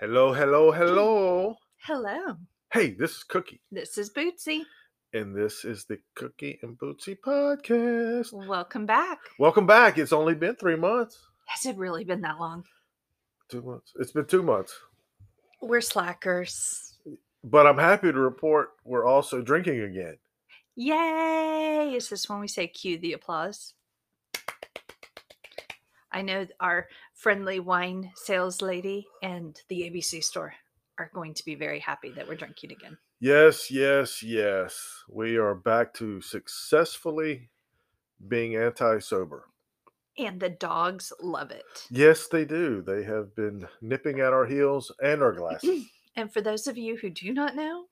Hello, hello, hello. Hello. Hey, this is Cookie. This is Bootsy. And this is the Cookie and Bootsy podcast. Welcome back. Welcome back. It's only been 3 months. Has it really been that long? 2 months. It's been 2 months. We're slackers. But I'm happy to report we're also drinking again. Yay! Is this when we say cue the applause? I know our friendly wine sales lady and the ABC store are going to be very happy that we're drinking again. Yes, yes, yes. We are back to successfully being anti-sober. And the dogs love it. Yes, they do. They have been nipping at our heels and our glasses. And for those of you who do not know,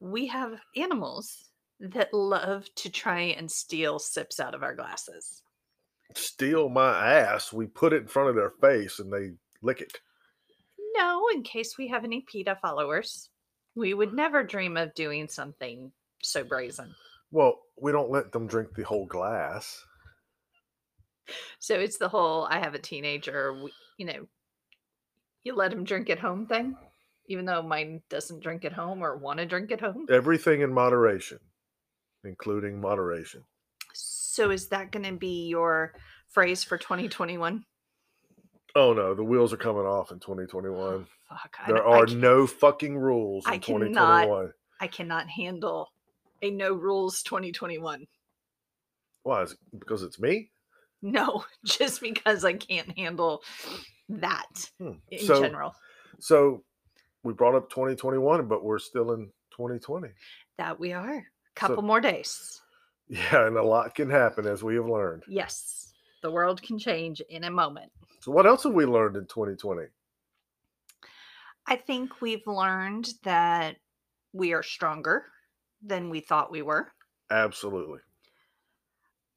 we have animals that love to try and steal sips out of our glasses. Steal my ass. We put it in front of their face and they lick it. No, in case we have any PETA followers, we would never dream of doing something so brazen. Well, we don't let them drink the whole glass. So it's the whole, I have a teenager, you know, you let him drink at home thing, even though mine doesn't drink at home or want to drink at home. Everything in moderation, including moderation. So is that going to be your phrase for 2021? Oh, no. The wheels are coming off in 2021. Oh, fuck. There are no fucking rules in 2021. I cannot handle a no rules 2021. Why? Is it because it's me? No, just because I can't handle that in general. So we brought up 2021, but we're still in 2020. That we are. Couple more days. Yeah, and a lot can happen, as we have learned. Yes. The world can change in a moment. So what else have we learned in 2020? I think we've learned that we are stronger than we thought we were. Absolutely.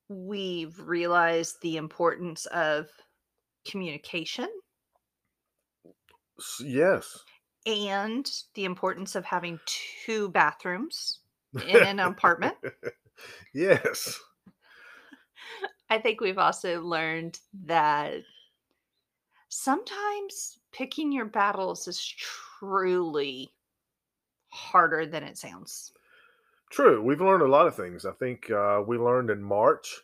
We've realized the importance of communication. Yes. And the importance of having two bathrooms in an apartment. Yes. I think we've also learned that sometimes picking your battles is truly harder than it sounds. True. We've learned a lot of things. I think we learned in March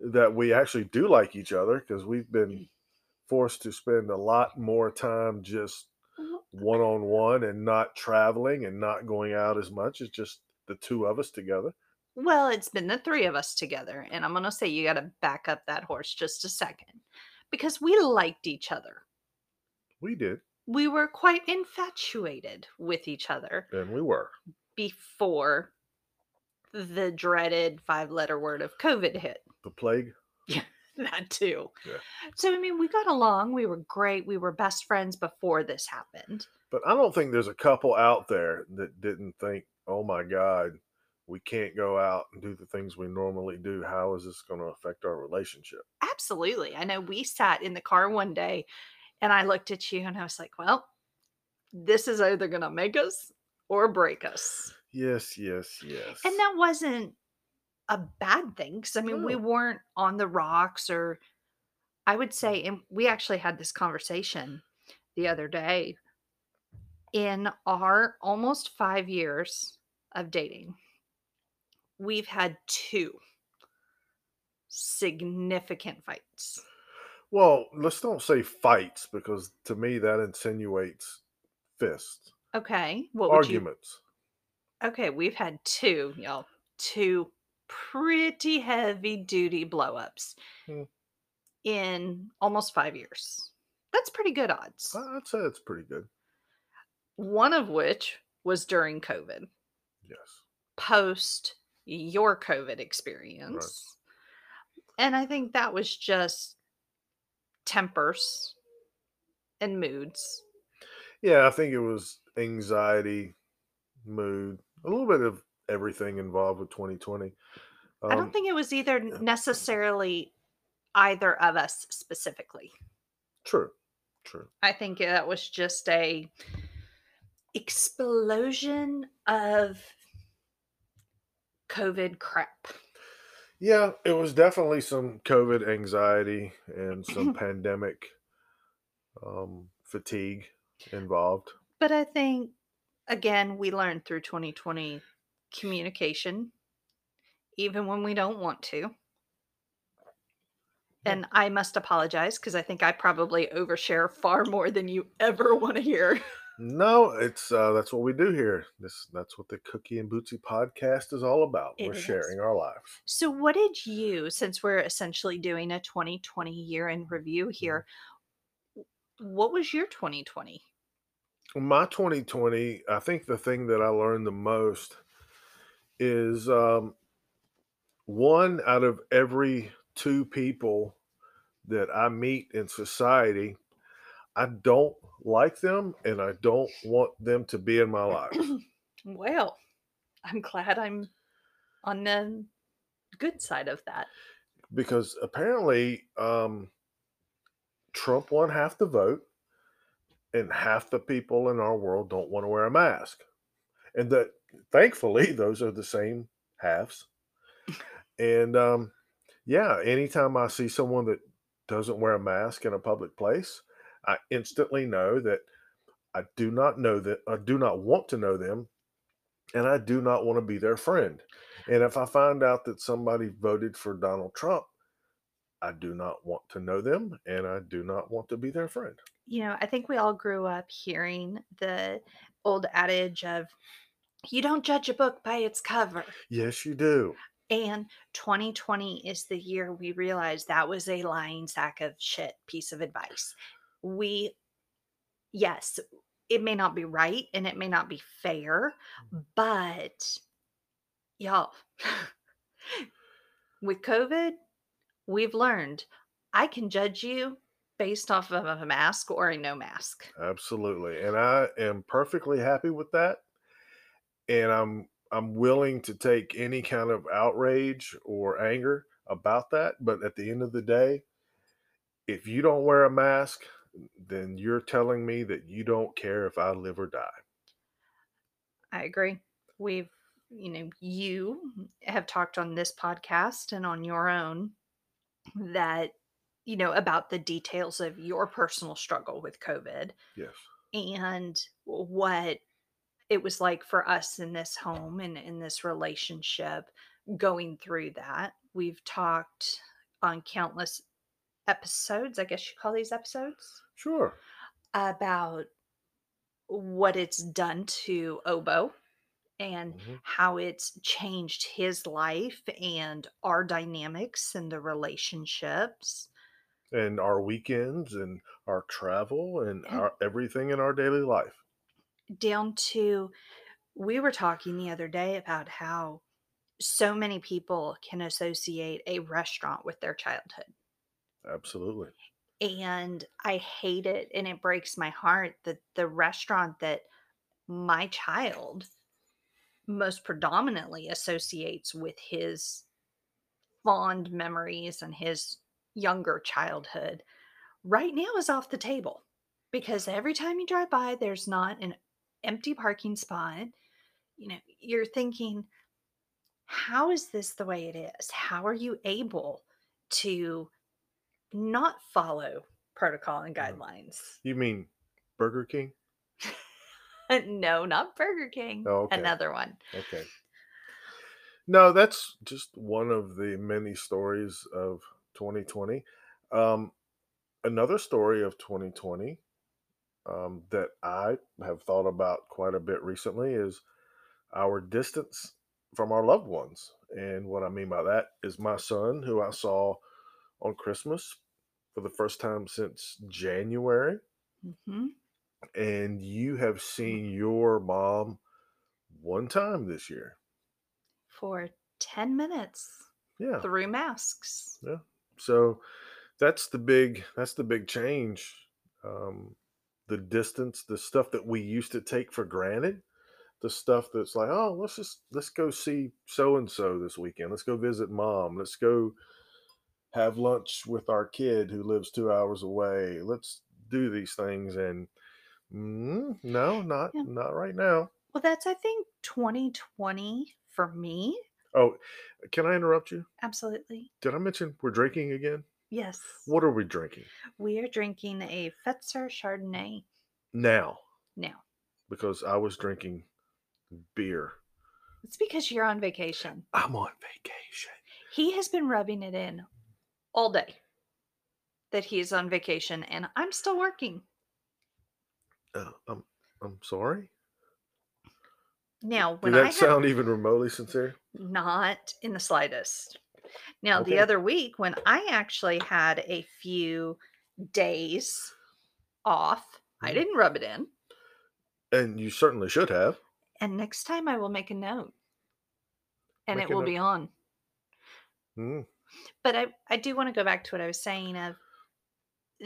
that we actually do like each other because we've been forced to spend a lot more time just one-on-one and not traveling and not going out as much. It's just the two of us together. Well, it's been the three of us together, and I'm going to say you got to back up that horse just a second, because we liked each other. We did. We were quite infatuated with each other. And we were. Before the dreaded five-letter word of COVID hit. The plague? Yeah, that too. Yeah. So, I mean, we got along. We were great. We were best friends before this happened. But I don't think there's a couple out there that didn't think, oh, my God. We can't go out and do the things we normally do. How is this going to affect our relationship? Absolutely. I know we sat in the car one day and I looked at you and I was like, well, this is either going to make us or break us. Yes, yes, yes. And that wasn't a bad thing. Because, I mean, we weren't on the rocks or I would say, and we actually had this conversation the other day in our almost 5 years of dating. We've had two significant fights. Well, let's don't say fights because to me that insinuates fists. Okay. What arguments. Okay, we've had two, y'all. Two pretty heavy duty blow-ups in almost 5 years. That's pretty good odds. I'd say that's pretty good. One of which was during COVID. Yes. Post your COVID experience. Right. And I think that was just tempers and moods. Yeah, I think it was anxiety, mood, a little bit of everything involved with 2020. I don't think it was either necessarily either of us specifically. True, true. I think that was just a explosion of COVID crap. Yeah, it was definitely some COVID anxiety and some pandemic fatigue. involved. But I think, again, we learned through 2020 communication, even when we don't want to. And I must apologize because I think I probably overshare far more than you ever want to hear. No, it's that's what we do here. That's what the Cookie and Bootsy podcast is all about. We're sharing our lives. So what did you, since we're essentially doing a 2020 year in review here, what was your 2020? My 2020, I think the thing that I learned the most is one out of every two people that I meet in society, I don't like them and I don't want them to be in my life. Well, I'm glad I'm on the good side of that. Because apparently Trump won half the vote and half the people in our world don't want to wear a mask. And that, thankfully, those are the same halves. And yeah, anytime I see someone that doesn't wear a mask in a public place, I instantly know that I do not know that I do not want to know them, and I do not want to be their friend. And if I find out that somebody voted for Donald Trump, I do not want to know them, and I do not want to be their friend. You know, I think we all grew up hearing the old adage of, you don't judge a book by its cover. Yes, you do. And 2020 is the year we realized that was a lying sack of shit piece of advice. Yes, it may not be right and it may not be fair, but y'all, with COVID, we've learned I can judge you based off of a mask or a no mask. Absolutely. And I am perfectly happy with that. And I'm willing to take any kind of outrage or anger about that. But at the end of the day, if you don't wear a mask, then you're telling me that you don't care if I live or die. I agree. We've, you know, you have talked on this podcast and on your own that, you know, about the details of your personal struggle with COVID. Yes. And what it was like for us in this home and in this relationship going through that. We've talked on countless episodes, I guess you call these episodes? Sure. About what it's done to Obo and how it's changed his life and our dynamics and the relationships. And our weekends and our travel and our everything in our daily life. Down to, we were talking the other day about how so many people can associate a restaurant with their childhood. Absolutely. And I hate it. And it breaks my heart that the restaurant that my child most predominantly associates with his fond memories and his younger childhood right now is off the table. Because every time you drive by, there's not an empty parking spot. You know, you're thinking, how is this the way it is? How are you able to not follow protocol and guidelines? You mean Burger King? No, not Burger King. Oh, okay. Another one. Okay. No, that's just one of the many stories of 2020. Another story of 2020 that I have thought about quite a bit recently is our distance from our loved ones. And what I mean by that is my son, who I saw on Christmas for the first time since January. Mm-hmm. And you have seen your mom one time this year. For 10 minutes. Yeah. Through masks. Yeah. So that's the big change. The distance, the stuff that we used to take for granted, the stuff that's like, oh, let's go see so-and-so this weekend. Let's go visit mom. Let's go have lunch with our kid who lives 2 hours away. Let's do these things. And not right now. Well, that's, I think, 2020 for me. Oh, can I interrupt you? Absolutely. Did I mention we're drinking again? Yes. What are we drinking? We are drinking a Fetzer Chardonnay. Now. Because I was drinking beer. It's because you're on vacation. I'm on vacation. He has been rubbing it in all day that he is on vacation, and I'm still working. I'm sorry? Now, did that sound even remotely sincere? Not in the slightest. Now, okay. The other week when I actually had a few days off, I didn't rub it in. And you certainly should have. And next time I will make a note. And it will be on. Mm. But I do want to go back to what I was saying of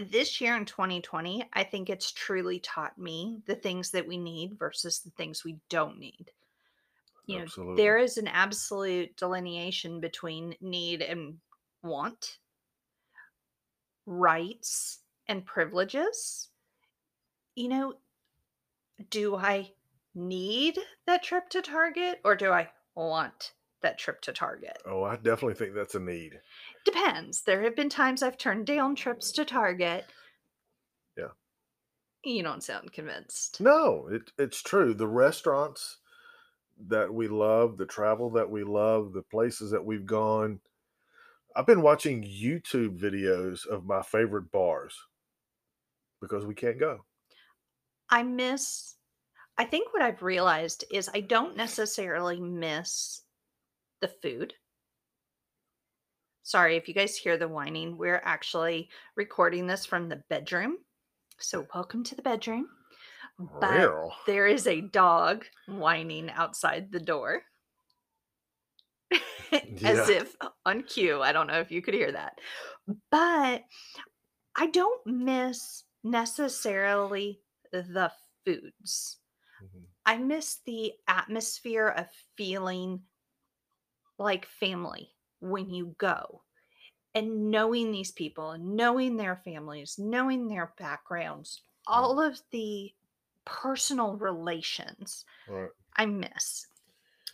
this year in 2020, I think it's truly taught me the things that we need versus the things we don't need. You Absolutely. Know, there is an absolute delineation between need and want, rights and privileges. You know, do I need that trip to Target or do I want that trip to Target? Oh, I definitely think that's a need. Depends. There have been times I've turned down trips to Target. Yeah. You don't sound convinced. No, it's true. The restaurants that we love, the travel that we love, the places that we've gone. I've been watching YouTube videos of my favorite bars because we can't go. I think what I've realized is I don't necessarily miss the food. Sorry, if you guys hear the whining, we're actually recording this from the bedroom. So welcome to the bedroom. But Real. There is a dog whining outside the door. As if on cue. I don't know if you could hear that. But I don't miss necessarily the foods. Mm-hmm. I miss the atmosphere of feeling like family when you go and knowing these people and knowing their families, knowing their backgrounds, all of the personal relations right. I miss.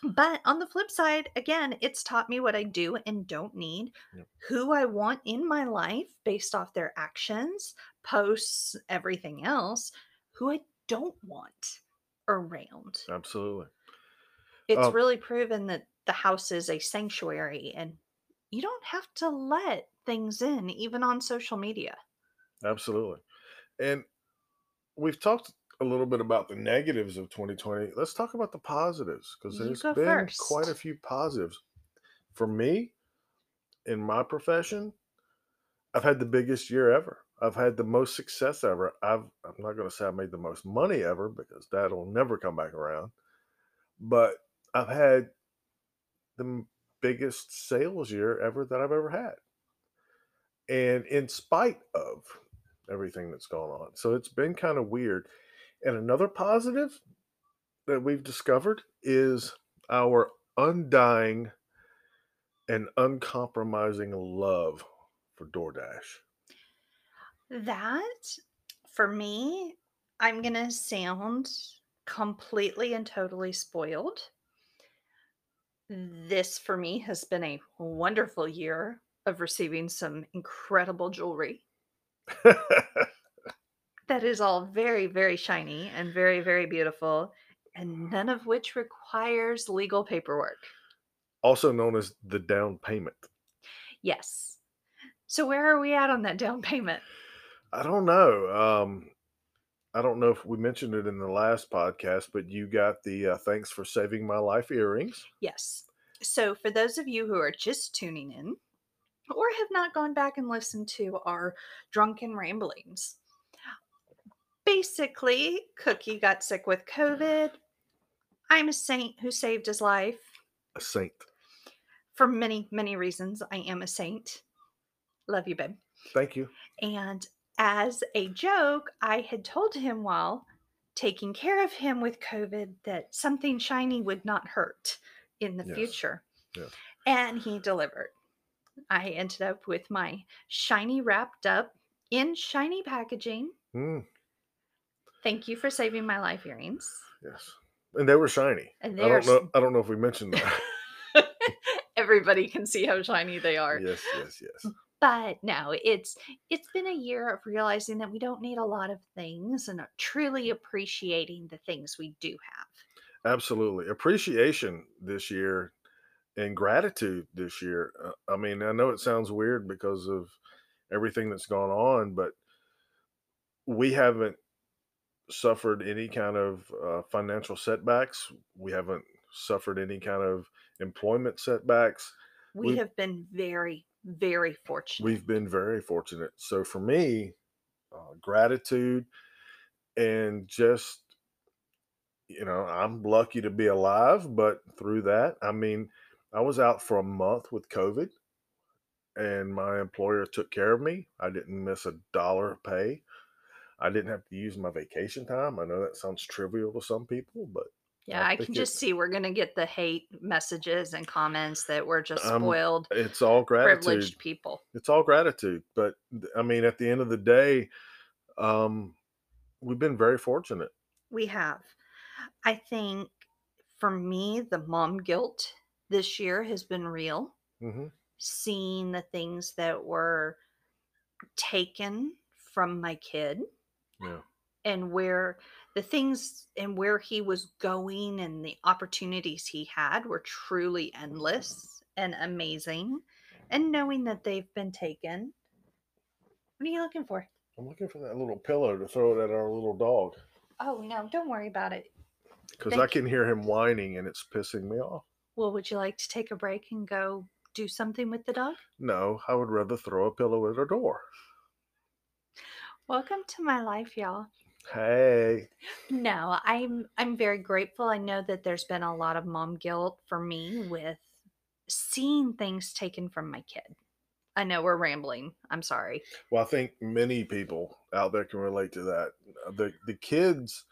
But on the flip side, again, it's taught me what I do and don't need, yep. who I want in my life based off their actions, posts, everything else, who I don't want around. Absolutely. It's really proven that the house is a sanctuary and you don't have to let things in, even on social media. Absolutely. And we've talked a little bit about the negatives of 2020. Let's talk about the positives because there's been quite a few positives. For me, in my profession, I've had the biggest year ever. I've had the most success ever. I'm not going to say I made the most money ever because that'll never come back around. But I've had the biggest sales year ever that I've ever had. And in spite of everything that's gone on. So it's been kind of weird. And another positive that we've discovered is our undying and uncompromising love for DoorDash. That, for me, I'm going to sound completely and totally spoiled. This, for me, has been a wonderful year of receiving some incredible jewelry. That is all very, very shiny and very, very beautiful, and none of which requires legal paperwork. Also known as the down payment. Yes. So where are we at on that down payment? I don't know. I don't know if we mentioned it in the last podcast, but you got the Thanks for Saving My Life earrings. Yes. So for those of you who are just tuning in or have not gone back and listened to our drunken ramblings, basically, Cookie got sick with COVID. I'm a saint who saved his life. A saint. For many, many reasons, I am a saint. Love you, babe. Thank you. And as a joke, I had told him while taking care of him with COVID that something shiny would not hurt in the future. Yes. And he delivered. I ended up with my shiny wrapped up in shiny packaging. Mm. Thank you for saving my life earrings. Yes. And they were shiny. And I don't know if we mentioned that. Everybody can see how shiny they are. Yes, yes, yes. But no, it's been a year of realizing that we don't need a lot of things and truly appreciating the things we do have. Absolutely. Appreciation this year and gratitude this year. I mean, I know it sounds weird because of everything that's gone on, but we haven't suffered any kind of financial setbacks. We haven't suffered any kind of employment setbacks. We have been very, very fortunate. We've been very fortunate. So for me, gratitude and just, you know, I'm lucky to be alive, but through that, I mean, I was out for a month with COVID and my employer took care of me. I didn't miss a dollar of pay. I didn't have to use my vacation time. I know that sounds trivial to some people, but yeah, I can just see we're going to get the hate messages and comments that we're just spoiled. It's all gratitude. Privileged people. It's all gratitude. But I mean, at the end of the day, we've been very fortunate. We have. I think for me, the mom guilt this year has been real. Mm-hmm. Seeing the things that were taken from my kid. Yeah. And where the things and where he was going and the opportunities he had were truly endless and amazing. And knowing that they've been taken. What are you looking for? I'm looking for that little pillow to throw it at our little dog. Oh, no, don't worry about it. Because I can hear him whining and it's pissing me off. Well, would you like to take a break and go do something with the dog? No, I would rather throw a pillow at her door. Welcome to my life, y'all. Hey. No, I'm very grateful. I know that there's been a lot of mom guilt for me with seeing things taken from my kid. I know we're rambling. I'm sorry. Well, I think many people out there can relate to that. The kids,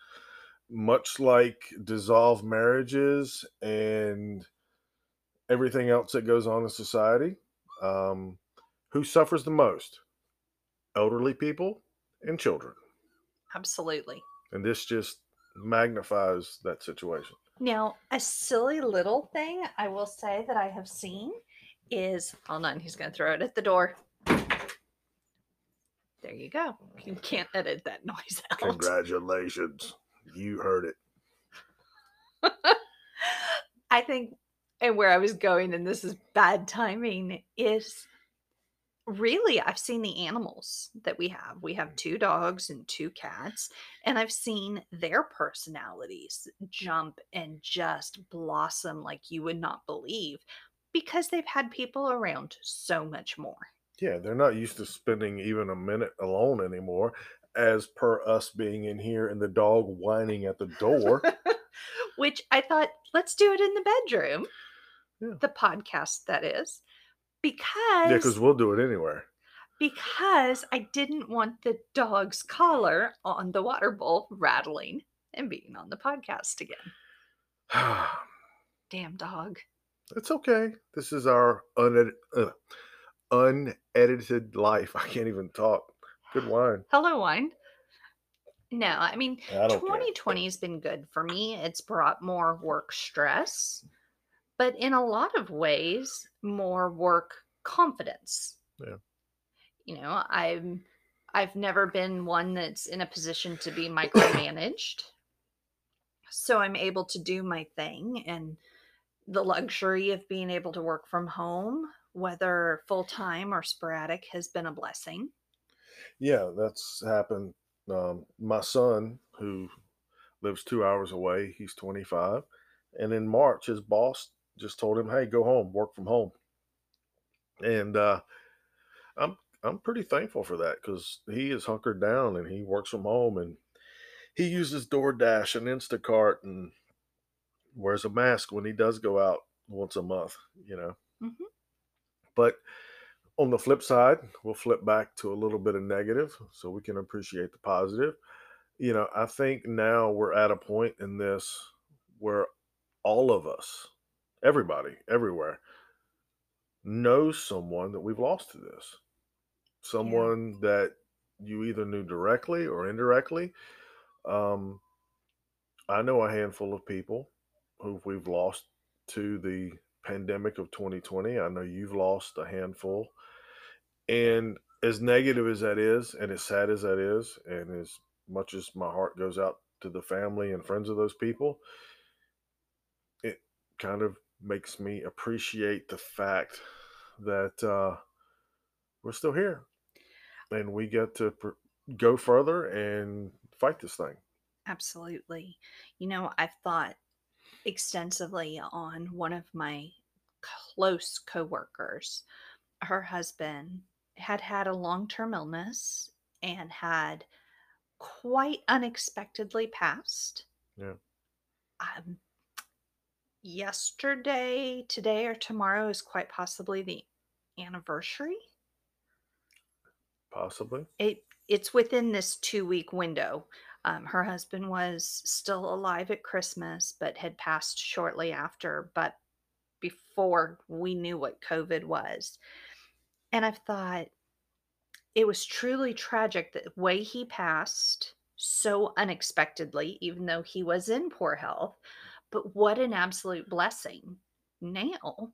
much like dissolved marriages and everything else that goes on in society, who suffers the most? Elderly people and children. Absolutely. And this just magnifies that situation. Now, a silly little thing I will say that I have seen is, hold on, he's going to throw it at the door. There you go. You can't edit that noise out. Congratulations. You heard it. I think, and where I was going, and this is bad timing, is really I've seen the animals that we have. We have 2 dogs and 2 cats, and I've seen their personalities jump and just blossom like you would not believe because they've had people around so much more. Yeah, they're not used to spending even a minute alone anymore, as per us being in here and the dog whining at the door. Which I thought, let's do it in the bedroom. Yeah. The podcast, that is. Because we'll do it anywhere. Because I didn't want the dog's collar on the water bowl rattling and being on the podcast again. Damn dog. It's okay. This is our unedited life. I can't even talk. Good wine. Hello, wine. No, I mean, 2020 has been good for me. It's brought more work stress, but in a lot of ways, more work confidence. Yeah. You know, I've never been one that's in a position to be micromanaged. So I'm able to do my thing, and the luxury of being able to work from home, whether full-time or sporadic, has been a blessing. Yeah, that's happened. My son, who lives 2 hours away, he's 25. And in March, his boss just told him, hey, go home, work from home. And I'm pretty thankful for that because he is hunkered down and he works from home. And he uses DoorDash and Instacart and wears a mask when he does go out once a month, you know. Mm-hmm. But on the flip side, we'll flip back to a little bit of negative so we can appreciate the positive. You know, I think now we're at a point in this where all of us, everybody, everywhere, knows someone that we've lost to this. Someone that you either knew directly or indirectly. I know a handful of people who we've lost to the pandemic of 2020. I know you've lost a handful. And as negative as that is, and as sad as that is, and as much as my heart goes out to the family and friends of those people, it kind of makes me appreciate the fact that we're still here and we get to go further and fight this thing. Absolutely. You know, I've thought extensively on one of my close coworkers. Her husband had a long-term illness and had quite unexpectedly passed. Yeah. Yesterday, today, or tomorrow is quite possibly the anniversary. Possibly. It's within this 2-week window. Her husband was still alive at Christmas, but had passed shortly after, but before we knew what COVID was. And I've thought it was truly tragic the way he passed so unexpectedly, even though he was in poor health. But what an absolute blessing now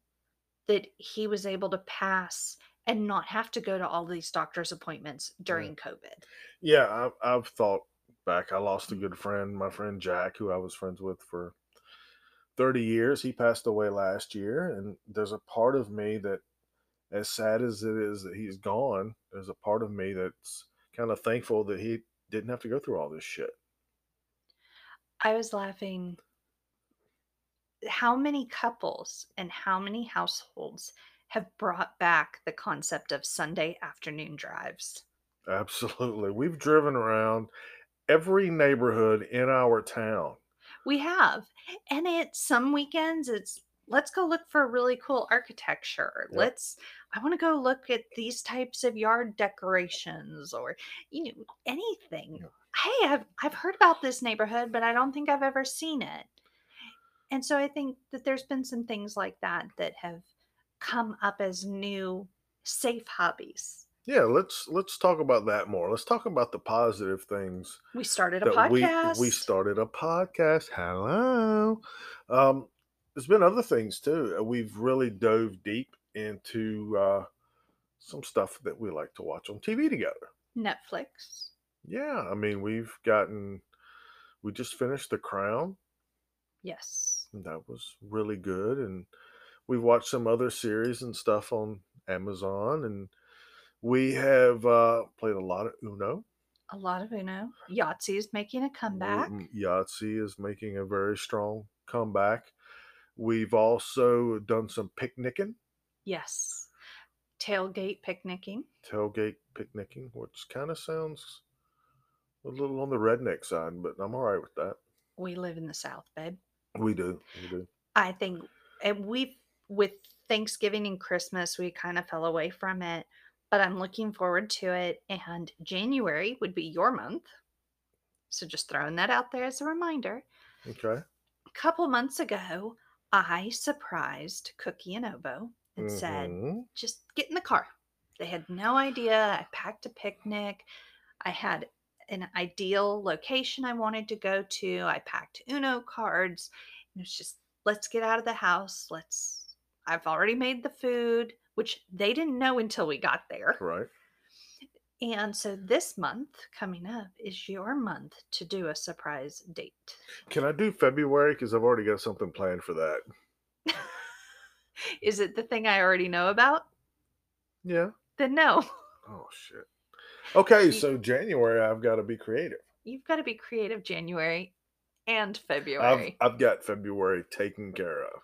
that he was able to pass and not have to go to all these doctor's appointments during COVID. Yeah, I've thought back. I lost a good friend, my friend Jack, who I was friends with for 30 years. He passed away last year. And there's a part of me that, as sad as it is that he's gone, there's a part of me that's kind of thankful that he didn't have to go through all this shit. I was laughing. How many couples and how many households have brought back the concept of Sunday afternoon drives? Absolutely. We've driven around every neighborhood in our town. We have. And it's some weekends, it's let's go look for really cool architecture. Yep. I want to go look at these types of yard decorations or, you know, anything. Yep. Hey, I've heard about this neighborhood, but I don't think I've ever seen it. And so I think that there's been some things like that that have come up as new safe hobbies. Yeah, let's talk about that more. Let's talk about the positive things. We started a podcast. We started a podcast. Hello. There's been other things too. We've really dove deep into some stuff that we like to watch on TV together. Netflix. Yeah, I mean, we just finished The Crown. Yes. And that was really good. And we've watched some other series and stuff on Amazon. And we have played a lot of Uno. A lot of Uno. Yahtzee is making a comeback. Yahtzee is making a very strong comeback. We've also done some picnicking. Yes. Tailgate picnicking, which kind of sounds a little on the redneck side, but I'm all right with that. We live in the South, babe. We do. I think, and with Thanksgiving and Christmas, we kind of fell away from it, but I'm looking forward to it. And January would be your month. So just throwing that out there as a reminder. Okay. A couple months ago, I surprised Cookie and Obo and said, just get in the car. They had no idea. I packed a picnic. I had an ideal location I wanted to go to. I packed Uno cards. It was just, let's get out of the house. I've already made the food, which they didn't know until we got there. Right. And so this month coming up is your month to do a surprise date. Can I do February? Because I've already got something planned for that. Is it the thing I already know about? Yeah. Then no. Oh, shit. Okay, so January, I've got to be creative. You've got to be creative January and February. I've got February taken care of.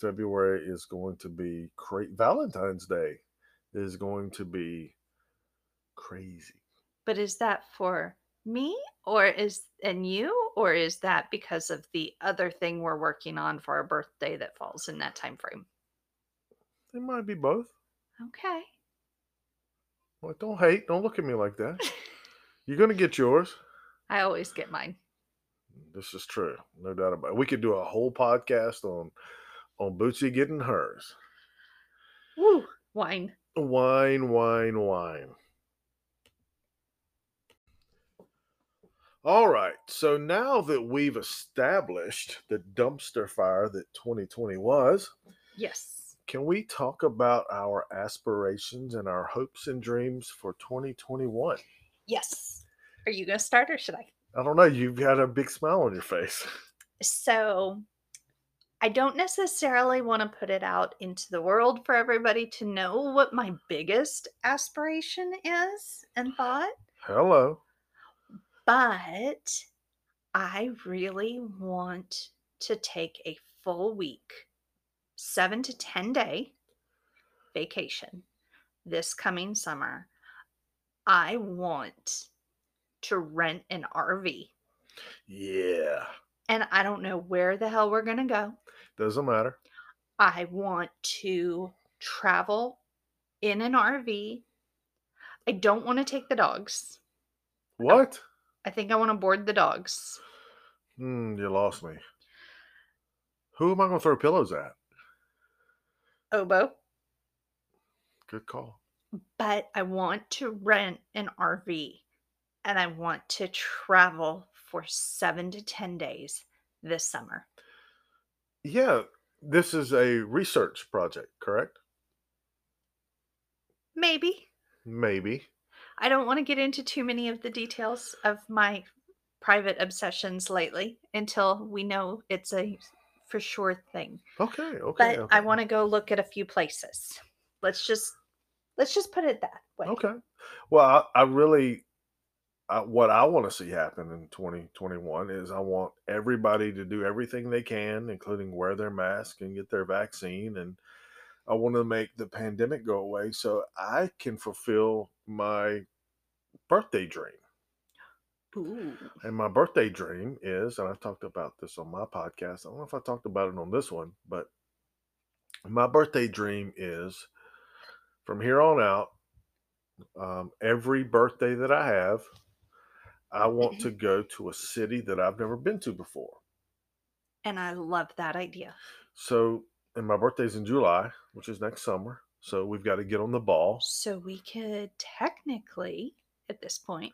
February is going to be crazy. Valentine's Day is going to be crazy. But is that for me and you, or is that because of the other thing we're working on for our birthday that falls in that time frame? It might be both. Okay. Well, don't hate. Don't look at me like that. You're going to get yours. I always get mine. This is true. No doubt about it. We could do a whole podcast on Bootsy getting hers. Woo! Wine. All right. So now that we've established the dumpster fire that 2020 was. Yes. Can we talk about our aspirations and our hopes and dreams for 2021? Yes. Are you going to start or should I? I don't know. You've got a big smile on your face. So I don't necessarily want to put it out into the world for everybody to know what my biggest aspiration is and thought. Hello. But I really want to take a full week, 7 to 10 day vacation this coming summer. I want to rent an RV. Yeah. And I don't know where the hell we're going to go. Doesn't matter. I want to travel in an RV. I don't want to take the dogs. What? I think I want to board the dogs. You lost me. Who am I going to throw pillows at? Oboe. Good call. But I want to rent an RV. And I want to travel for 7 to 10 days this summer. Yeah. This is a research project, correct? Maybe. I don't want to get into too many of the details of my private obsessions lately until we know it's a for sure thing. Okay. But I want to go look at a few places. Let's just put it that way. Okay. Well, I really, what I want to see happen in 2021 is I want everybody to do everything they can, including wear their mask and get their vaccine. And I want to make the pandemic go away so I can fulfill my birthday dream. Ooh. And my birthday dream is, and I've talked about this on my podcast. I don't know if I talked about it on this one, but my birthday dream is from here on out, every birthday that I have, I want to go to a city that I've never been to before. And I love that idea. So, and my birthday's in July, which is next summer. So we've got to get on the ball. So we could technically, at this point,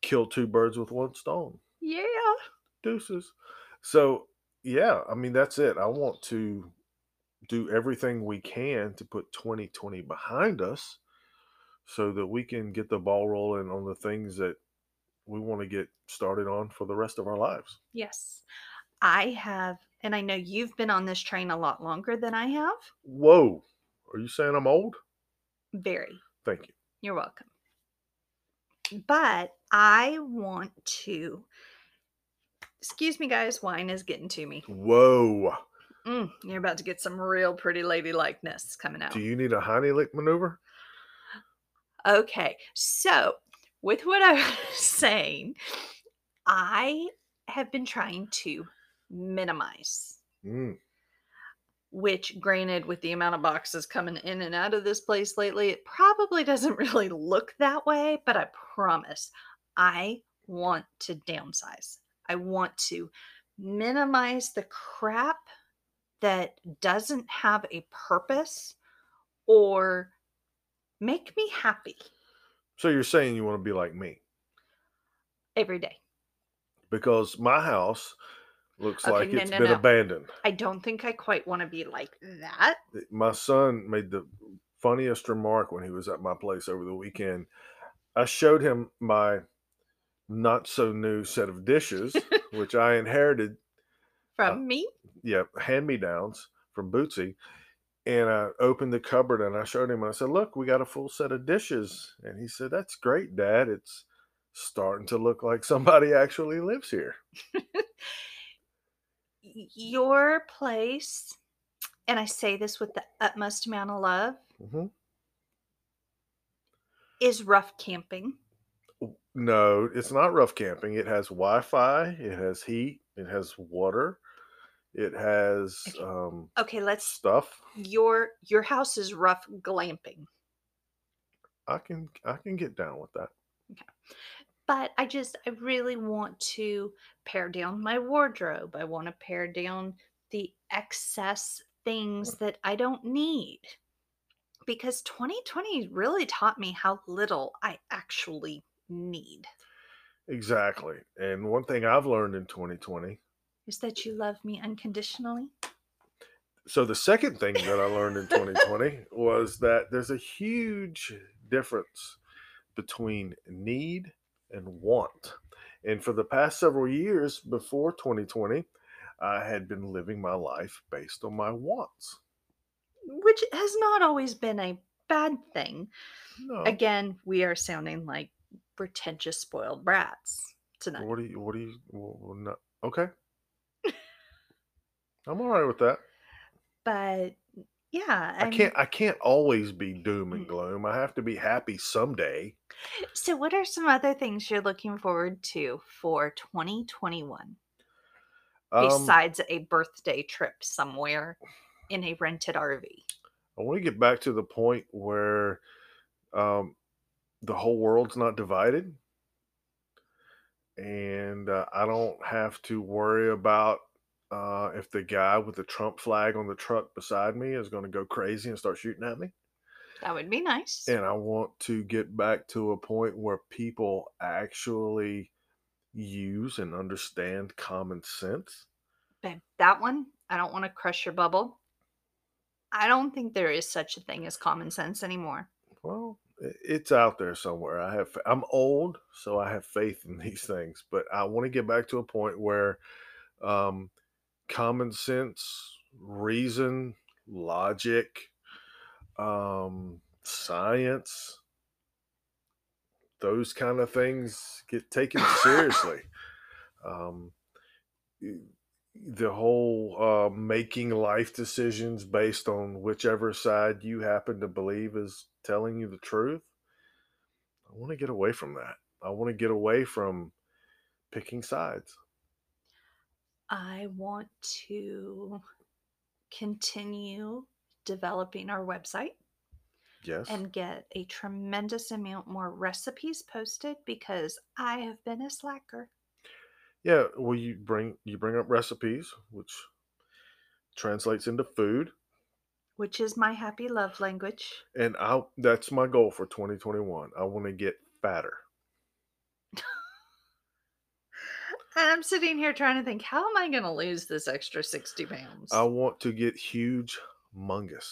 kill two birds with one stone. Yeah. Deuces. So, yeah, I mean, that's it. I want to do everything we can to put 2020 behind us so that we can get the ball rolling on the things that we want to get started on for the rest of our lives. Yes. I have, and I know you've been on this train a lot longer than I have. Whoa. Are you saying I'm old? Very. Thank you. You're welcome. But I want to, excuse me, guys, wine is getting to me. Whoa. You're about to get some real pretty lady likeness coming out. Do you need a Heimlich maneuver? Okay, so with what I was saying, I have been trying to minimize, which granted with the amount of boxes coming in and out of this place lately, it probably doesn't really look that way, but I promise I want to downsize. I want to minimize the crap that doesn't have a purpose or make me happy. So you're saying you want to be like me? Every day. Because my house looks been abandoned. I don't think I quite want to be like that. My son made the funniest remark when he was at my place over the weekend. I showed him my not-so-new set of dishes, which I inherited. From me? Yeah, hand-me-downs from Bootsy. And I opened the cupboard and I showed him and I said, look, we got a full set of dishes. And he said, that's great, Dad. It's starting to look like somebody actually lives here. Your place, and I say this with the utmost amount of love, is rough camping. No, it's not rough camping. It has Wi-Fi. It has heat. It has water. It has let's stuff. Your house is rough glamping. I can get down with that. Okay. But I really want to pare down my wardrobe. I want to pare down the excess things that I don't need. Because 2020 really taught me how little I actually need. Exactly. And one thing I've learned in 2020 is that you love me unconditionally? So the second thing that I learned in 2020 was that there's a huge difference between need and want. And for the past several years before 2020, I had been living my life based on my wants. Which has not always been a bad thing. No. Again, we are sounding like pretentious spoiled brats tonight. What do you, well, no, okay. I'm all right with that. But yeah, I can't always be doom and gloom. I have to be happy someday. So what are some other things you're looking forward to for 2021? Besides a birthday trip somewhere in a rented RV. I want to get back to the point where the whole world's not divided. And I don't have to worry about if the guy with the Trump flag on the truck beside me is going to go crazy and start shooting at me. That would be nice. And I want to get back to a point where people actually use and understand common sense. Babe, that one, I don't want to crush your bubble. I don't think there is such a thing as common sense anymore. Well, it's out there somewhere. I'm old, so I have faith in these things, but I want to get back to a point where common sense, reason, logic, science, those kind of things get taken seriously. The whole making life decisions based on whichever side you happen to believe is telling you the truth. I want to get away from that. I want to get away from picking sides. I want to continue developing our website. Yes. And get a tremendous amount more recipes posted because I have been a slacker. Yeah, well, you bring up recipes, which translates into food, which is my happy love language. And that's my goal for 2021. I want to get fatter. I'm sitting here trying to think, how am I going to lose this extra 60 pounds? I want to get huge, humongous.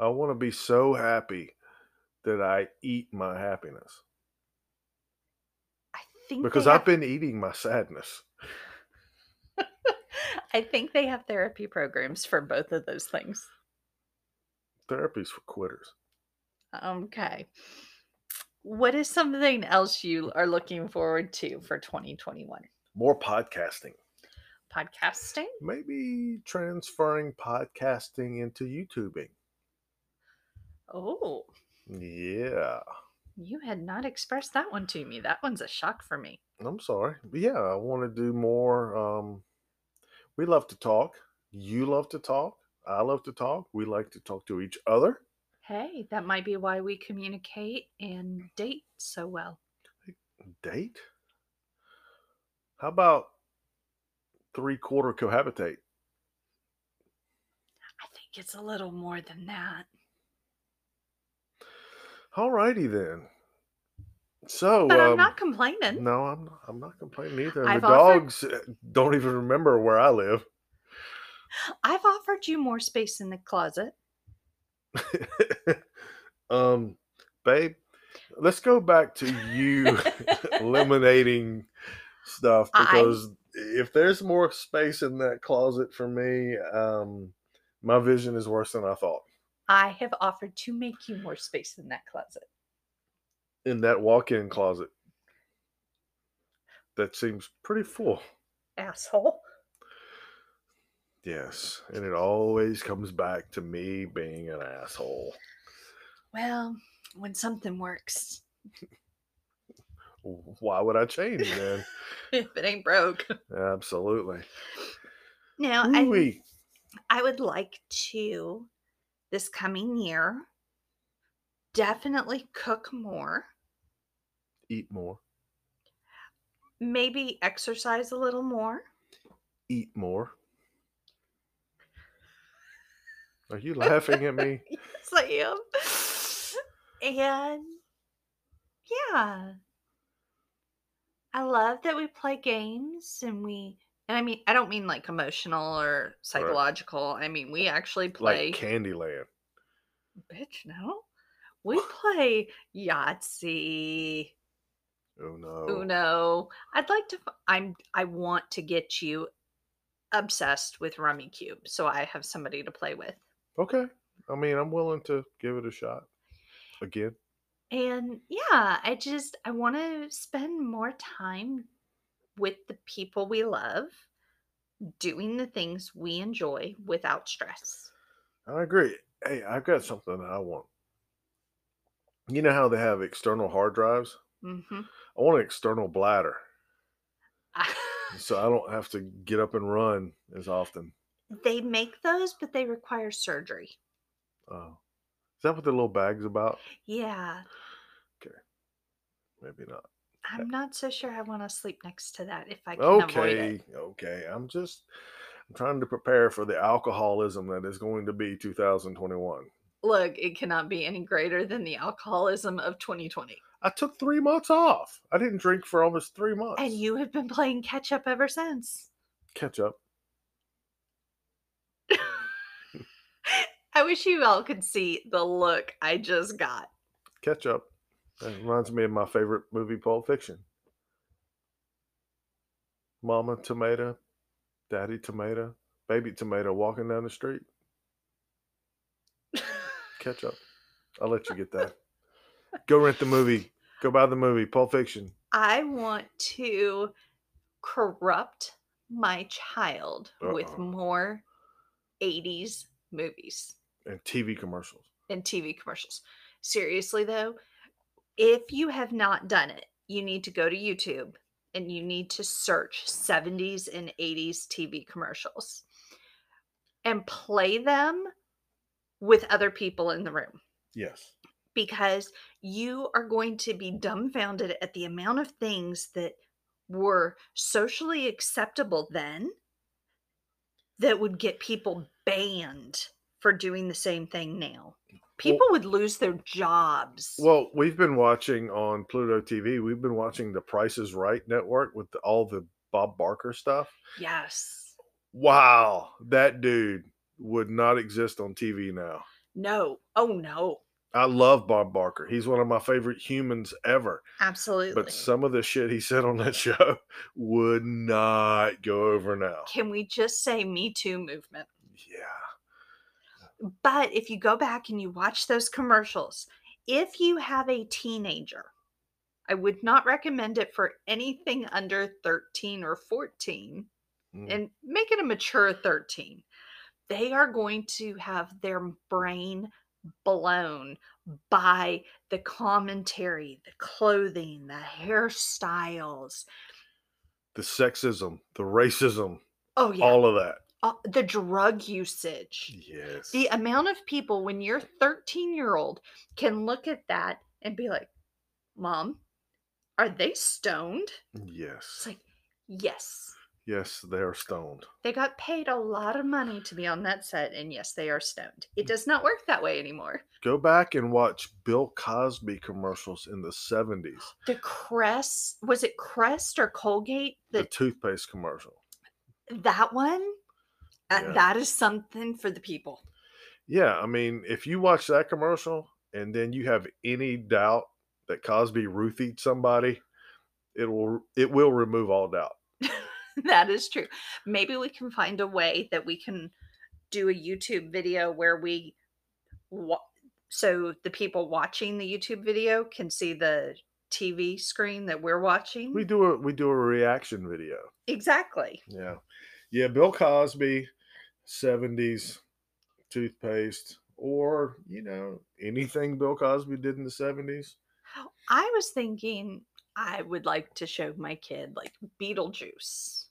I want to be so happy that I eat my happiness. Because I've been eating my sadness. I think they have therapy programs for both of those things. Therapy's for quitters. Okay. What is something else you are looking forward to for 2021? More podcasting. Podcasting? Maybe transferring podcasting into YouTubing. Oh. Yeah. You had not expressed that one to me. That one's a shock for me. I'm sorry. But yeah, I want to do more. We love to talk. You love to talk. I love to talk. We like to talk to each other. Hey, that might be why we communicate and date so well. Date? How about three-quarter cohabitate? I think it's a little more than that. Alrighty then. So, but I'm not complaining. No, I'm not complaining either. The dogs don't even remember where I live. I've offered you more space in the closet. Babe, let's go back to you eliminating stuff because if there's more space in that closet for me, my vision is worse than I thought. I have offered to make you more space in that closet. In that walk-in closet. That seems pretty full. Asshole. Yes. And it always comes back to me being an asshole. Well, when something works. Why would I change then? If it ain't broke. Absolutely. Now, I would like to... this coming year, definitely cook more. Eat more. Maybe exercise a little more. Eat more. Are you laughing at me? Yes, I am. And yeah. I love that we play games and we And I mean, I don't mean like emotional or psychological. Right. I mean, we actually play like Candyland. Bitch, no. We play Yahtzee. Uno. I'd like to. I want to get you obsessed with Rummy Cube, so I have somebody to play with. Okay. I mean, I'm willing to give it a shot again. And yeah, I want to spend more time with the people we love, doing the things we enjoy without stress. I agree. Hey, I've got something that I want. You know how they have external hard drives? Mm-hmm. I want an external bladder. So I don't have to get up and run as often. They make those, but they require surgery. Oh. Is that what the little bag's about? Yeah. Okay. Maybe not. I'm not so sure I want to sleep next to that if I can avoid it. Okay. I'm trying to prepare for the alcoholism that is going to be 2021. Look, it cannot be any greater than the alcoholism of 2020. I took 3 months off. I didn't drink for almost 3 months. And you have been playing catch up ever since. Catch up. I wish you all could see the look I just got. Catch up. That reminds me of my favorite movie, Pulp Fiction. Mama tomato, daddy tomato, baby tomato walking down the street. Catch up. I'll let you get that. Go rent the movie. Go buy the movie, Pulp Fiction. I want to corrupt my child with more 80s movies. And TV commercials. Seriously, though, if you have not done it, you need to go to YouTube and you need to search 70s and 80s TV commercials and play them with other people in the room. Yes. Because you are going to be dumbfounded at the amount of things that were socially acceptable then that would get people banned for doing the same thing now. People would lose their jobs. Well, we've been watching on Pluto TV, we've been watching the Price is Right network with all the Bob Barker stuff. Yes. Wow. That dude would not exist on TV now. No. Oh, no. I love Bob Barker. He's one of my favorite humans ever. Absolutely. But some of the shit he said on that show would not go over now. Can we just say Me Too movement? Yeah. But if you go back and you watch those commercials, if you have a teenager, I would not recommend it for anything under 13 or 14. And make it a mature 13. They are going to have their brain blown by the commentary, the clothing, the hairstyles, the sexism, the racism. Oh, yeah. All of that. The drug usage. Yes. The amount of people, when your 13-year-old can look at that and be like, Mom, are they stoned? Yes. It's like, yes. Yes, they are stoned. They got paid a lot of money to be on that set, and yes, they are stoned. It does not work that way anymore. Go back and watch Bill Cosby commercials in the 70s. The Crest, was it Crest or Colgate? The toothpaste commercial. That one? Yeah. That is something for the people. Yeah, I mean, if you watch that commercial, and then you have any doubt that Cosby roofied somebody, it will remove all doubt. That is true. Maybe we can find a way that we can do a YouTube video where so the people watching the YouTube video can see the TV screen that we're watching. We do a reaction video. Exactly. Yeah. Yeah. Bill Cosby, 70s toothpaste, or, you know, anything Bill Cosby did in the 70s. I was thinking I would like to show my kid like Beetlejuice.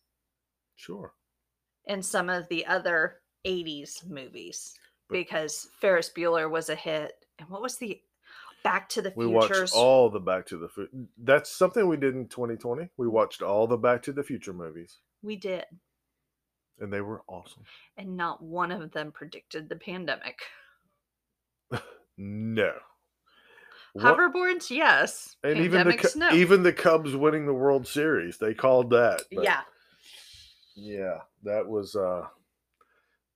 Sure. And some of the other 80s movies. Because Ferris Bueller was a hit. And what was the Back to the Future? We watched all the Back to the Future. That's something we did in 2020. We watched all the Back to the Future movies. We did. And they were awesome. And not one of them predicted the pandemic. No. Hoverboards, yes. And pandemics, even the Cubs winning the World Series. They called that. But... Yeah. Yeah, that was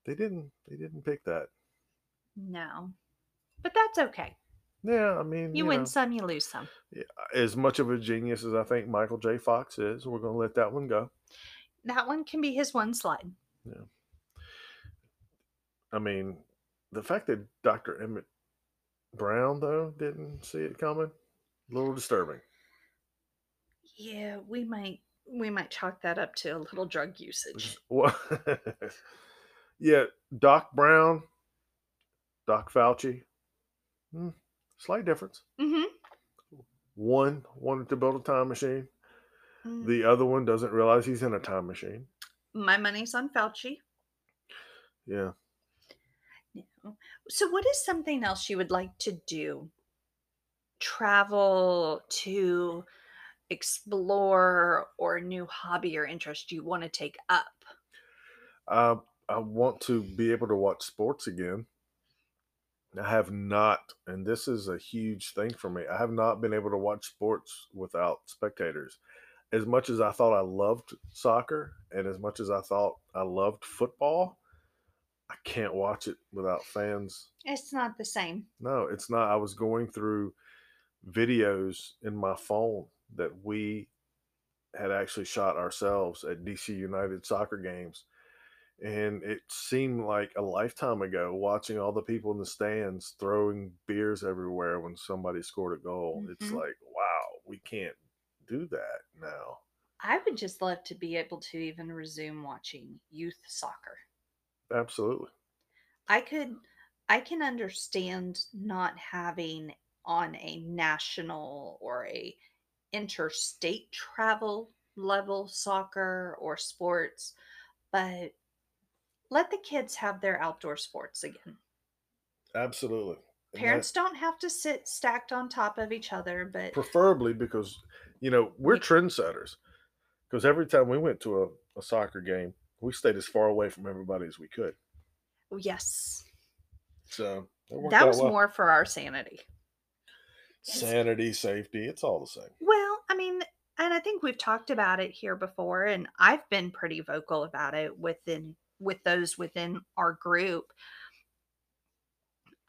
they didn't pick that. No. But that's okay. Yeah, I mean, you win some, you lose some. As much of a genius as I think Michael J. Fox is, we're going to let that one go. That one can be his one slide. Yeah. I mean, the fact that Dr. Emmett Brown, though, didn't see it coming, a little disturbing. Yeah, we might chalk that up to a little drug usage. Well, yeah, Doc Brown, Doc Fauci, slight difference. Mm-hmm. One wanted to build a time machine. Mm-hmm. The other one doesn't realize he's in a time machine. My money's on Fauci. Yeah. So what is something else you would like to do? Travel, to explore, or a new hobby or interest you want to take up? I want to be able to watch sports again. I have not, and this is a huge thing for me, I have not been able to watch sports without spectators. As much as I thought I loved soccer and as much as I thought I loved football, I can't watch it without fans. It's not the same. No, it's not. I was going through videos in my phone that we had actually shot ourselves at DC United soccer games. And it seemed like a lifetime ago watching all the people in the stands throwing beers everywhere when somebody scored a goal. Mm-hmm. It's like, wow, we can't do that now. I would just love to be able to even resume watching youth soccer. Absolutely. I can understand not having on a national or a interstate travel level soccer or sports, but let the kids have their outdoor sports again. Absolutely. Parents don't have to sit stacked on top of each other, but preferably, because we're trendsetters, because every time we went to a soccer game, we stayed as far away from everybody as we could. Oh, yes. So that was well. More for our sanity. Sanity, safety, it's all the same. Well, I mean, and I think we've talked about it here before, and I've been pretty vocal about it with those within our group.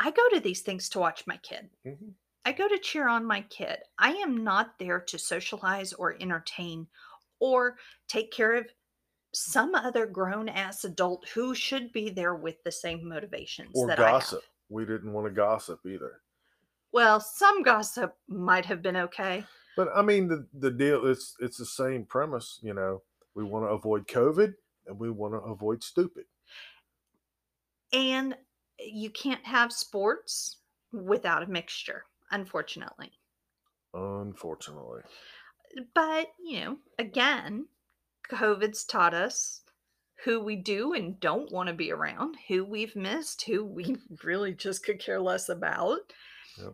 I go to these things to watch my kid. Mm-hmm. I go to cheer on my kid. I am not there to socialize or entertain or take care of some other grown-ass adult who should be there with the same motivations or that gossip. I have. We didn't want to gossip either. Well, some gossip might have been okay. But, I mean, the deal, it's the same premise, We want to avoid COVID and we want to avoid stupid. And you can't have sports without a mixture, unfortunately. Unfortunately. But, again, COVID's taught us who we do and don't want to be around, who we've missed, who we really just could care less about. Yep.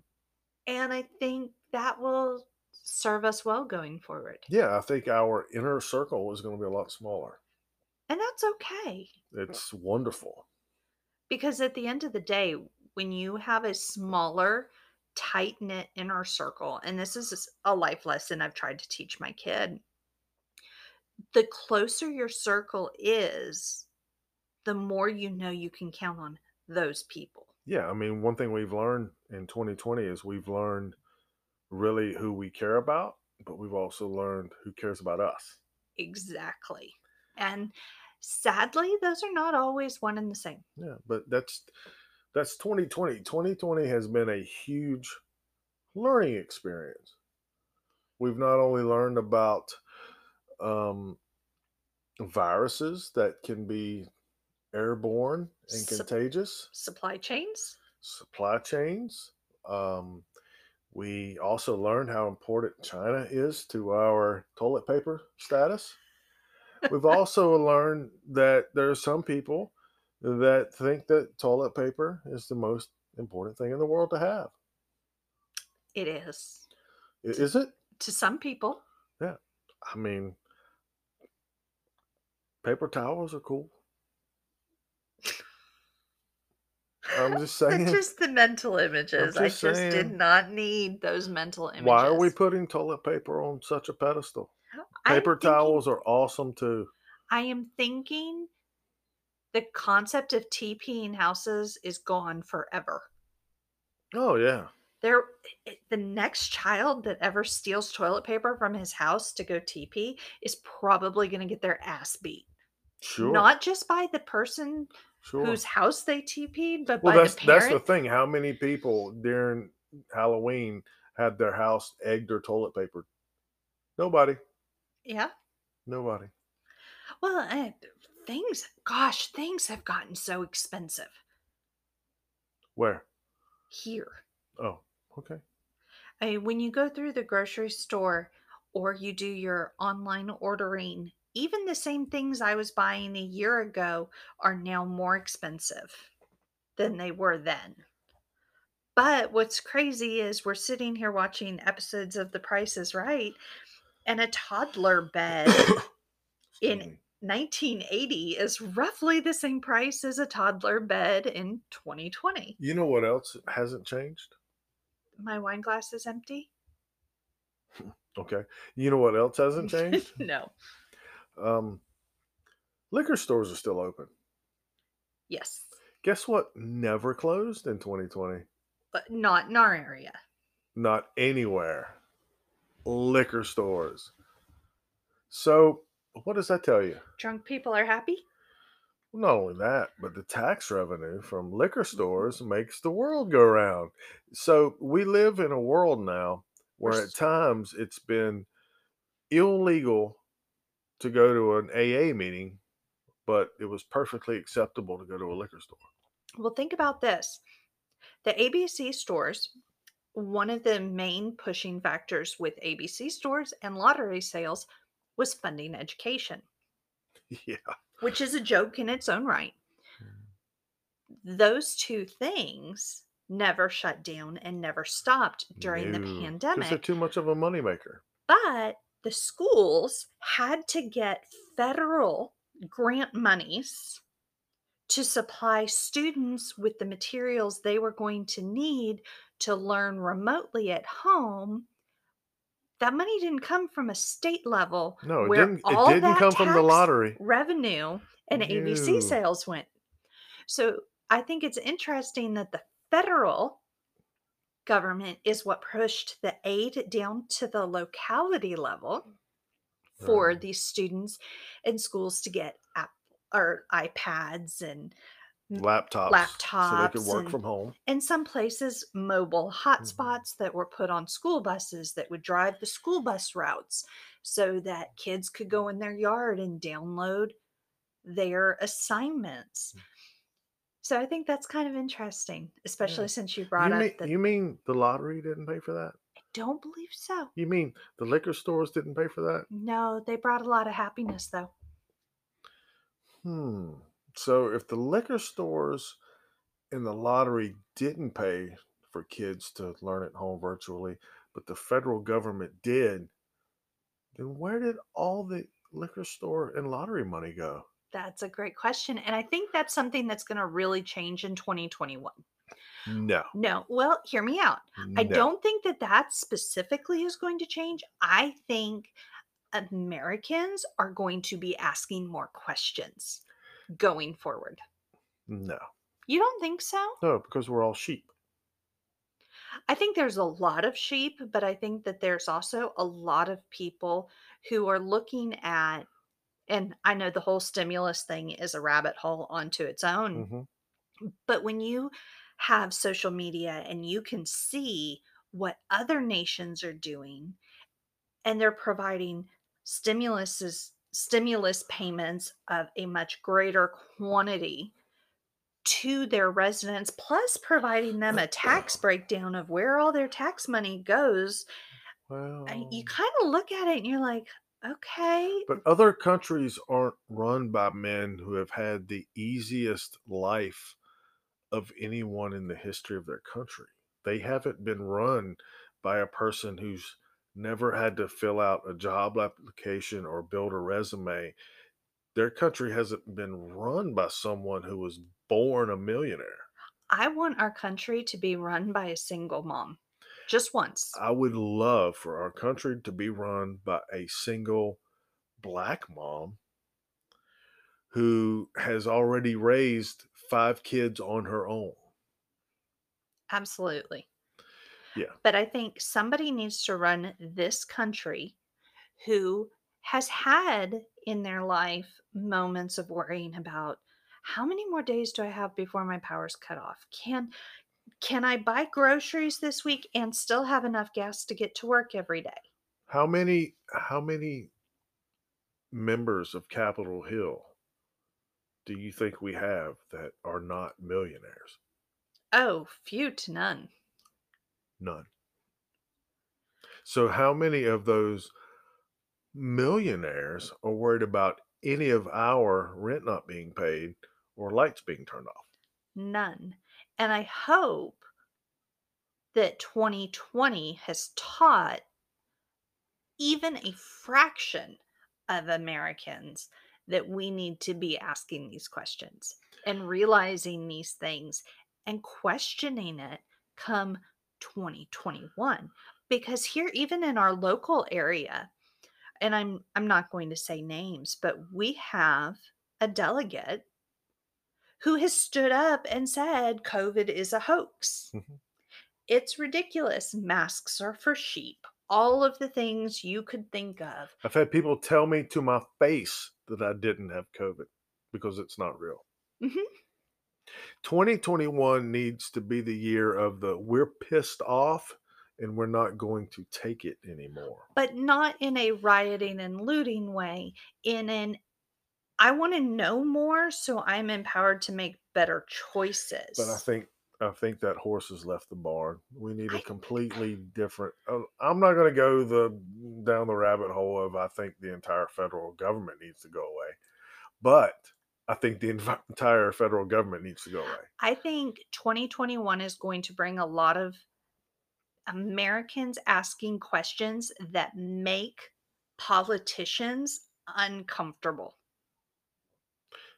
And I think that will serve us well going forward. Yeah, I think our inner circle is going to be a lot smaller. And that's okay. It's wonderful. Because at the end of the day, when you have a smaller, tight-knit inner circle, and this is a life lesson I've tried to teach my kid, the closer your circle is, the more you can count on those people. Yeah, I mean, one thing we've learned in 2020 is we've learned really who we care about, but we've also learned who cares about us. Exactly. And sadly, those are not always one and the same. Yeah, but that's 2020. 2020 has been a huge learning experience. We've not only learned about viruses that can be airborne and contagious. Supply chains. We also learned how important China is to our toilet paper status. We've also learned that there are some people that think that toilet paper is the most important thing in the world to have. It is. Is it? To some people. Yeah. I mean, paper towels are cool. I'm just saying. Just the mental images. I just did not need those mental images. Why are we putting toilet paper on such a pedestal? Paper towels are awesome too. I am thinking the concept of TPing houses is gone forever. Oh, yeah. The next child that ever steals toilet paper from his house to go TP is probably going to get their ass beat. Sure. Not just by the person whose house they TP'd, but by the parent. That's the thing. How many people during Halloween had their house egg their toilet paper? Nobody. Yeah. Nobody. Well, things have gotten so expensive. Where? Here. Oh, okay. I mean, when you go through the grocery store or you do your online ordering, even the same things I was buying a year ago are now more expensive than they were then. But what's crazy is we're sitting here watching episodes of The Price is Right, and a toddler bed in 1980 is roughly the same price as a toddler bed in 2020. You know what else hasn't changed? My wine glass is empty. Okay. You know what else hasn't changed? No. Liquor stores are still open. Yes. Guess what never closed in 2020? But not in our area. Not anywhere. Liquor stores. So what does that tell you? Drunk people are happy? Well, not only that, but the tax revenue from liquor stores makes the world go round. So we live in a world now where at times it's been illegal to go to an AA meeting, but it was perfectly acceptable to go to a liquor store. Well, think about this. The ABC stores, one of the main pushing factors with ABC stores and lottery sales was funding education. Yeah. Which is a joke in its own right. Those two things never shut down and never stopped during the pandemic. Because they're too much of a moneymaker. But the schools had to get federal grant monies to supply students with the materials they were going to need to learn remotely at home. That money didn't come from a state level. No, it didn't come from the lottery. Revenue and ABC sales went. So I think it's interesting that the federal government is what pushed the aid down to the locality level for these students and schools to get iPads and laptops so they could work from home. And some places, mobile hotspots that were put on school buses that would drive the school bus routes so that kids could go in their yard and download their assignments. So I think that's kind of interesting, especially since you brought up that. You mean the lottery didn't pay for that? I don't believe so. You mean the liquor stores didn't pay for that? No, they brought a lot of happiness, though. So if the liquor stores and the lottery didn't pay for kids to learn at home virtually, but the federal government did, then where did all the liquor store and lottery money go? That's a great question. And I think that's something that's going to really change in 2021. No. Well, hear me out. No. I don't think that specifically is going to change. I think Americans are going to be asking more questions going forward. No. You don't think so? No, because we're all sheep. I think there's a lot of sheep, but I think that there's also a lot of people who are looking at, and I know the whole stimulus thing is a rabbit hole onto its own, but when you have social media and you can see what other nations are doing, and they're providing stimulus payments of a much greater quantity to their residents, plus providing them a tax breakdown of where all their tax money goes. Well, you kind of look at it and you're like, okay. But other countries aren't run by men who have had the easiest life of anyone in the history of their country. They haven't been run by a person who's never had to fill out a job application or build a resume. Their country hasn't been run by someone who was born a millionaire. I want our country to be run by a single mom. Just once. I would love for our country to be run by a single black mom who has already raised 5 kids on her own. Absolutely. Yeah. But I think somebody needs to run this country who has had in their life moments of worrying about how many more days do I have before my power's cut off? Can I buy groceries this week and still have enough gas to get to work every day? How many members of Capitol Hill do you think we have that are not millionaires? Oh, few to none. None. So how many of those millionaires are worried about any of our rent not being paid or lights being turned off? None. And I hope that 2020 has taught even a fraction of Americans that we need to be asking these questions and realizing these things and questioning it come 2021. Because here, even in our local area, and I'm not going to say names, but we have a delegate who has stood up and said, COVID is a hoax. Mm-hmm. It's ridiculous. Masks are for sheep. All of the things you could think of. I've had people tell me to my face that I didn't have COVID because it's not real. Mm-hmm. 2021 needs to be the year of the we're pissed off and we're not going to take it anymore. But not in a rioting and looting way. In an I want to know more so I'm empowered to make better choices. But I think that horse has left the barn. We need a completely different. I'm not going to go down the rabbit hole of I think the entire federal government needs to go away. But I think the entire federal government needs to go away. I think 2021 is going to bring a lot of Americans asking questions that make politicians uncomfortable.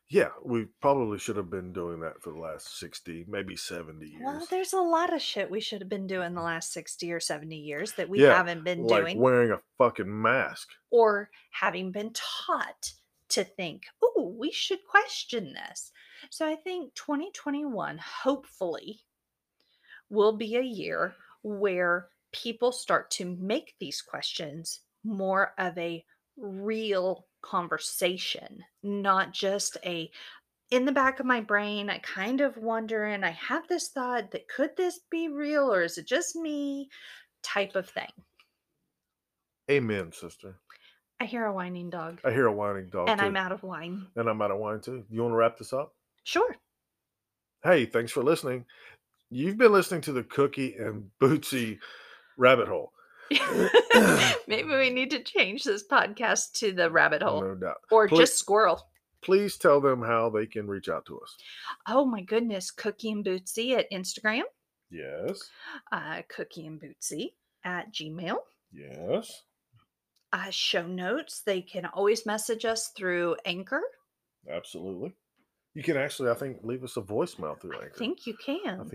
Yeah, we probably should have been doing that for the last 60, maybe 70 years. Well, there's a lot of shit we should have been doing the last 60 or 70 years that we haven't been doing. Like wearing a fucking mask. Or having been taught to think, ooh, we should question this. So I think 2021, hopefully, will be a year where people start to make these questions more of a real conversation, not just a in the back of my brain I kind of wonder and I have this thought that could this be real or is it just me type of thing. Amen, sister. I hear a whining dog and too. I'm out of wine too. You want to wrap this up? Sure. Hey, thanks for listening. You've been listening to the Cookie and Bootsy rabbit hole. Maybe we need to change this podcast to the rabbit hole. No doubt. Or please, just squirrel. Please tell them how they can reach out to us. Oh my goodness. Cookie and Bootsy at Instagram. Yes. Cookie and Bootsy at Gmail. Yes. Show notes. They can always message us through Anchor. Absolutely. You can actually, I think, leave us a voicemail through Anchor. I think you can.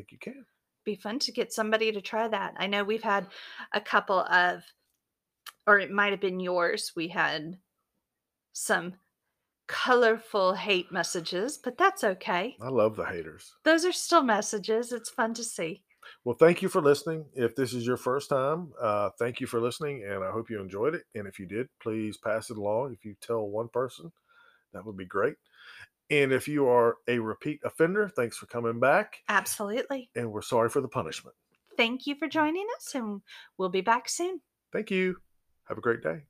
Be fun to get somebody to try that. I know we've had a couple of, or it might have been yours. We had some colorful hate messages, but that's okay. I love the haters. Those are still messages. It's fun to see. Well, thank you for listening. If this is your first time, thank you for listening, and I hope you enjoyed it. And if you did, please pass it along. If you tell one person, that would be great. And if you are a repeat offender, thanks for coming back. Absolutely. And we're sorry for the punishment. Thank you for joining us, and we'll be back soon. Thank you. Have a great day.